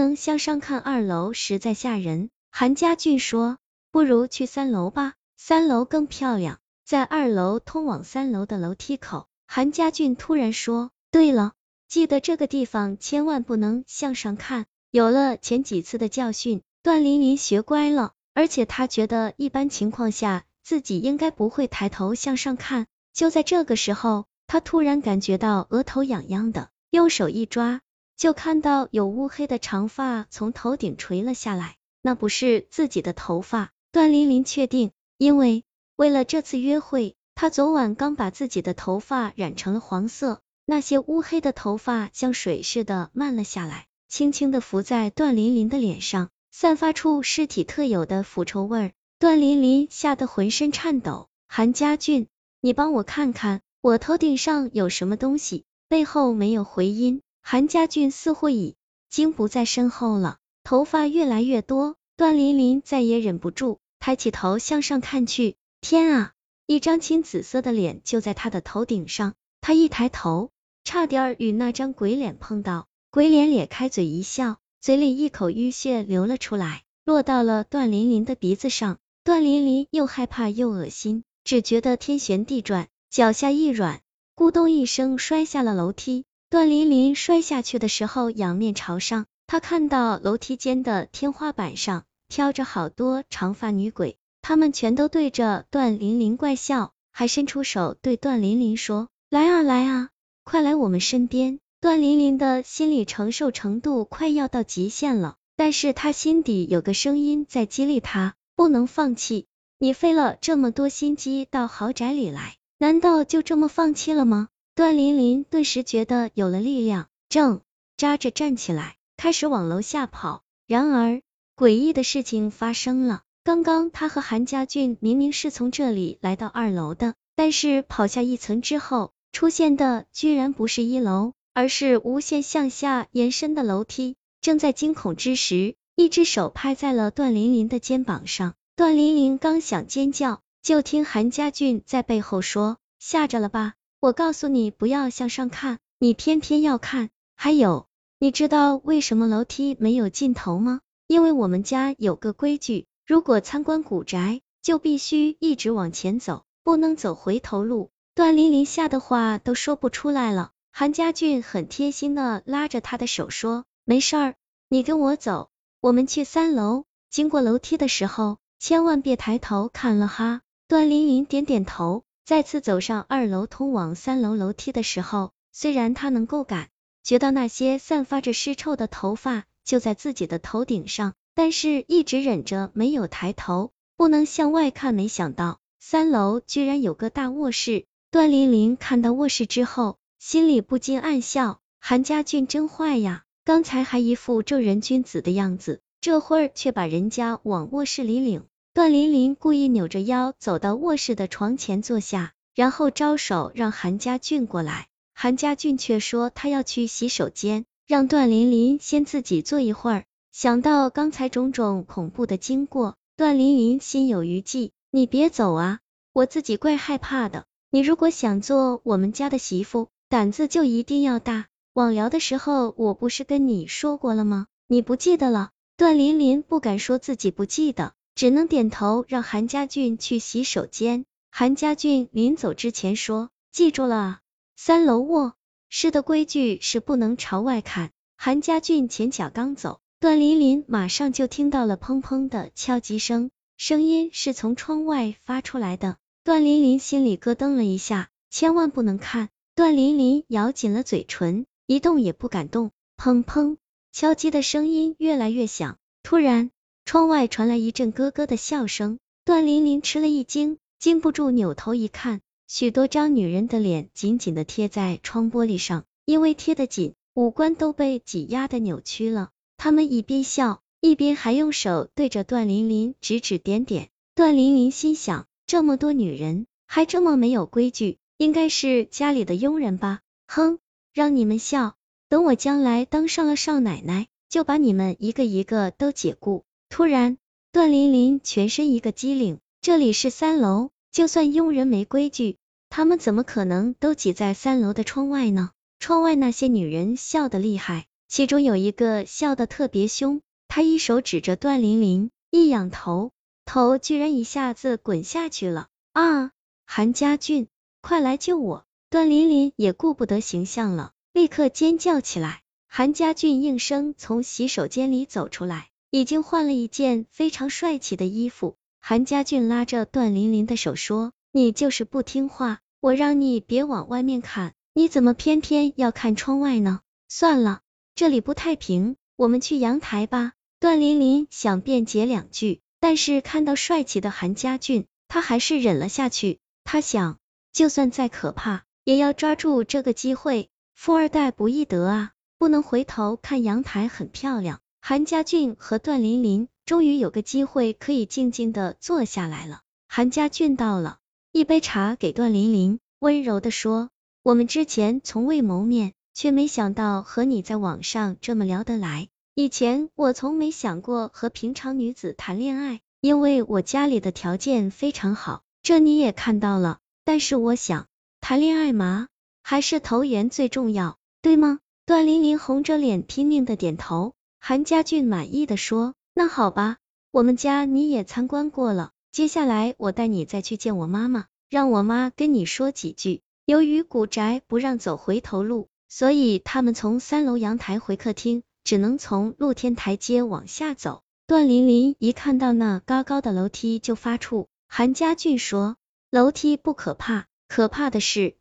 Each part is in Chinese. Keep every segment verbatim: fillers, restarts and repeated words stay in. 灯向上看二楼实在吓人，韩家俊说，不如去三楼吧，三楼更漂亮。在二楼通往三楼的楼梯口，韩家俊突然说，对了，记得这个地方千万不能向上看。有了前几次的教训，段琳琳学乖了，而且她觉得一般情况下自己应该不会抬头向上看。就在这个时候，她突然感觉到额头痒痒的，右手一抓，就看到有乌黑的长发从头顶垂了下来，那不是自己的头发。段琳琳确定，因为为了这次约会，她昨晚刚把自己的头发染成了黄色，那些乌黑的头发像水似的漫了下来，轻轻的浮在段琳琳的脸上，散发出尸体特有的腐臭味。段琳琳吓得浑身颤抖，韩家俊，你帮我看看，我头顶上有什么东西？背后没有回音，韩家俊似乎已经不在身后了，头发越来越多，段琳琳再也忍不住，抬起头向上看去。天啊！一张青紫色的脸就在他的头顶上，他一抬头，差点与那张鬼脸碰到。鬼脸咧开嘴一笑，嘴里一口淤血流了出来，落到了段琳琳的鼻子上。段琳琳又害怕又恶心，只觉得天旋地转，脚下一软，咕咚一声摔下了楼梯。段琳琳摔下去的时候仰面朝上，她看到楼梯间的天花板上飘着好多长发女鬼，他们全都对着段琳琳怪笑，还伸出手对段琳琳说，来啊来啊，快来我们身边。段琳琳的心理承受程度快要到极限了，但是她心底有个声音在激励她，不能放弃，你费了这么多心机到豪宅里来，难道就这么放弃了吗？段琳琳顿时觉得有了力量，正扎着站起来，开始往楼下跑。然而诡异的事情发生了，刚刚他和韩家俊明明是从这里来到二楼的，但是跑下一层之后，出现的居然不是一楼，而是无限向下延伸的楼梯。正在惊恐之时，一只手拍在了段琳琳的肩膀上，段琳琳刚想尖叫，就听韩家俊在背后说，吓着了吧，我告诉你不要向上看，你偏偏要看。还有，你知道为什么楼梯没有尽头吗？因为我们家有个规矩，如果参观古宅，就必须一直往前走，不能走回头路。段琳琳吓得话都说不出来了，韩家俊很贴心的拉着她的手说，没事儿，你跟我走，我们去三楼，经过楼梯的时候，千万别抬头看了哈。段琳琳点点头，再次走上二楼通往三楼楼梯的时候，虽然她能够感觉到那些散发着尸臭的头发就在自己的头顶上，但是一直忍着没有抬头，不能向外看。没想到三楼居然有个大卧室，段琳琳看到卧室之后，心里不禁暗笑，韩家俊真坏呀，刚才还一副正人君子的样子，这会儿却把人家往卧室里领。段琳琳故意扭着腰走到卧室的床前坐下，然后招手让韩家俊过来，韩家俊却说他要去洗手间，让段琳琳先自己坐一会儿。想到刚才种种恐怖的经过，段琳琳心有余悸，你别走啊，我自己怪害怕的，你如果想做我们家的媳妇，胆子就一定要大。网聊的时候我不是跟你说过了吗？你不记得了？段琳琳不敢说自己不记得，只能点头让韩家俊去洗手间。韩家俊临走之前说，记住了啊，三楼卧室的规矩是不能朝外看。韩家俊前脚刚走，段琳琳马上就听到了砰砰的敲击声，声音是从窗外发出来的。段琳琳心里咯噔了一下，千万不能看。段琳琳咬紧了嘴唇，一动也不敢动。砰砰，敲击的声音越来越响，突然窗外传来一阵咯咯的笑声，段琳琳吃了一惊，禁不住扭头一看，许多张女人的脸紧紧的贴在窗玻璃上，因为贴得紧，五官都被挤压的扭曲了。他们一边笑，一边还用手对着段琳琳指指点点。段琳琳心想，这么多女人，还这么没有规矩，应该是家里的佣人吧。哼，让你们笑，等我将来当上了少奶奶，就把你们一个一个都解雇。突然，段琳琳全身一个激灵，这里是三楼，就算佣人没规矩，他们怎么可能都挤在三楼的窗外呢？窗外那些女人笑得厉害，其中有一个笑得特别凶，他一手指着段琳琳，一仰头，头居然一下子滚下去了。啊！韩家俊，快来救我！段琳琳也顾不得形象了，立刻尖叫起来。韩家俊应声从洗手间里走出来，已经换了一件非常帅气的衣服。韩家俊拉着段琳琳的手说：“你就是不听话，我让你别往外面看，你怎么偏偏要看窗外呢？算了，这里不太平，我们去阳台吧。”段琳琳想辩解两句，但是看到帅气的韩家俊，她还是忍了下去。她想，就算再可怕，也要抓住这个机会，富二代不易得啊，不能回头看，阳台很漂亮。韩家俊和段琳琳终于有个机会可以静静的坐下来了。韩家俊倒了一杯茶给段琳琳，温柔的说：“我们之前从未谋面，却没想到和你在网上这么聊得来。以前我从没想过和平常女子谈恋爱，因为我家里的条件非常好，这你也看到了。但是我想，谈恋爱嘛，还是投缘最重要，对吗？”段琳琳红着脸拼命的点头。韩家俊满意的说：“那好吧，我们家你也参观过了，接下来我带你再去见我妈妈，让我妈跟你说几句。”由于古宅不让走回头路，所以他们从三楼阳台回客厅，只能从露天台阶往下走。段琳琳一看到那高高的楼梯就发怵。韩家俊说：“楼梯不可怕，可怕的是，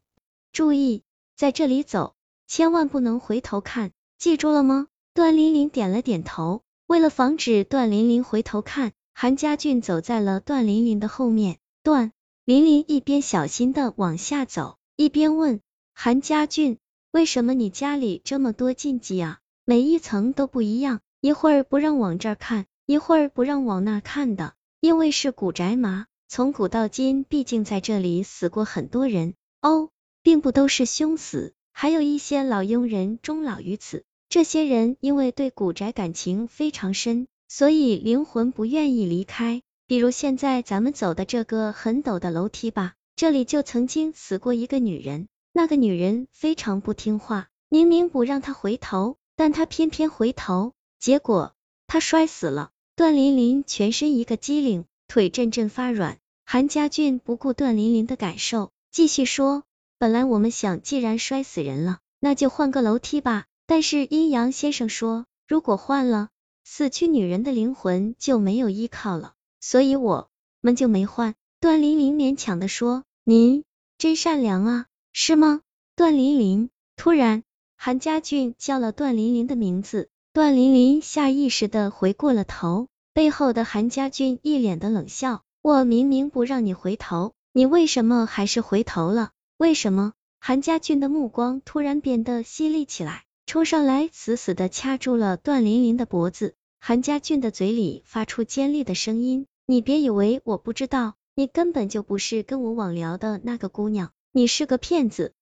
注意，在这里走，千万不能回头看，记住了吗？”段琳琳点了点头。为了防止段琳琳回头看，韩家俊走在了段琳琳的后面。段琳琳一边小心的往下走，一边问韩家俊：“为什么你家里这么多禁忌啊？每一层都不一样，一会儿不让往这儿看，一会儿不让往那儿看的。因为是古宅嘛，从古到今，毕竟在这里死过很多人。哦，并不都是凶死，还有一些老佣人终老于此。这些人因为对古宅感情非常深，所以灵魂不愿意离开。比如现在咱们走的这个很陡的楼梯吧，这里就曾经死过一个女人，那个女人非常不听话，明明不让她回头，但她偏偏回头，结果她摔死了。”段琳琳全身一个激灵，腿阵阵发软。韩家俊不顾段琳琳的感受，继续说：“本来我们想，既然摔死人了，那就换个楼梯吧。但是阴阳先生说，如果换了，死去女人的灵魂就没有依靠了，所以我们就没换。”段琳琳勉强的说：“您真善良啊，是吗？”段琳琳突然，韩家俊叫了段琳琳的名字，段琳琳下意识的回过了头，背后的韩家俊一脸的冷笑：“我明明不让你回头，你为什么还是回头了？为什么？”韩家俊的目光突然变得犀利起来，冲上来死死的掐住了段琳琳的脖子。韩家俊的嘴里发出尖利的声音：“你别以为我不知道，你根本就不是跟我网聊的那个姑娘，你是个骗子，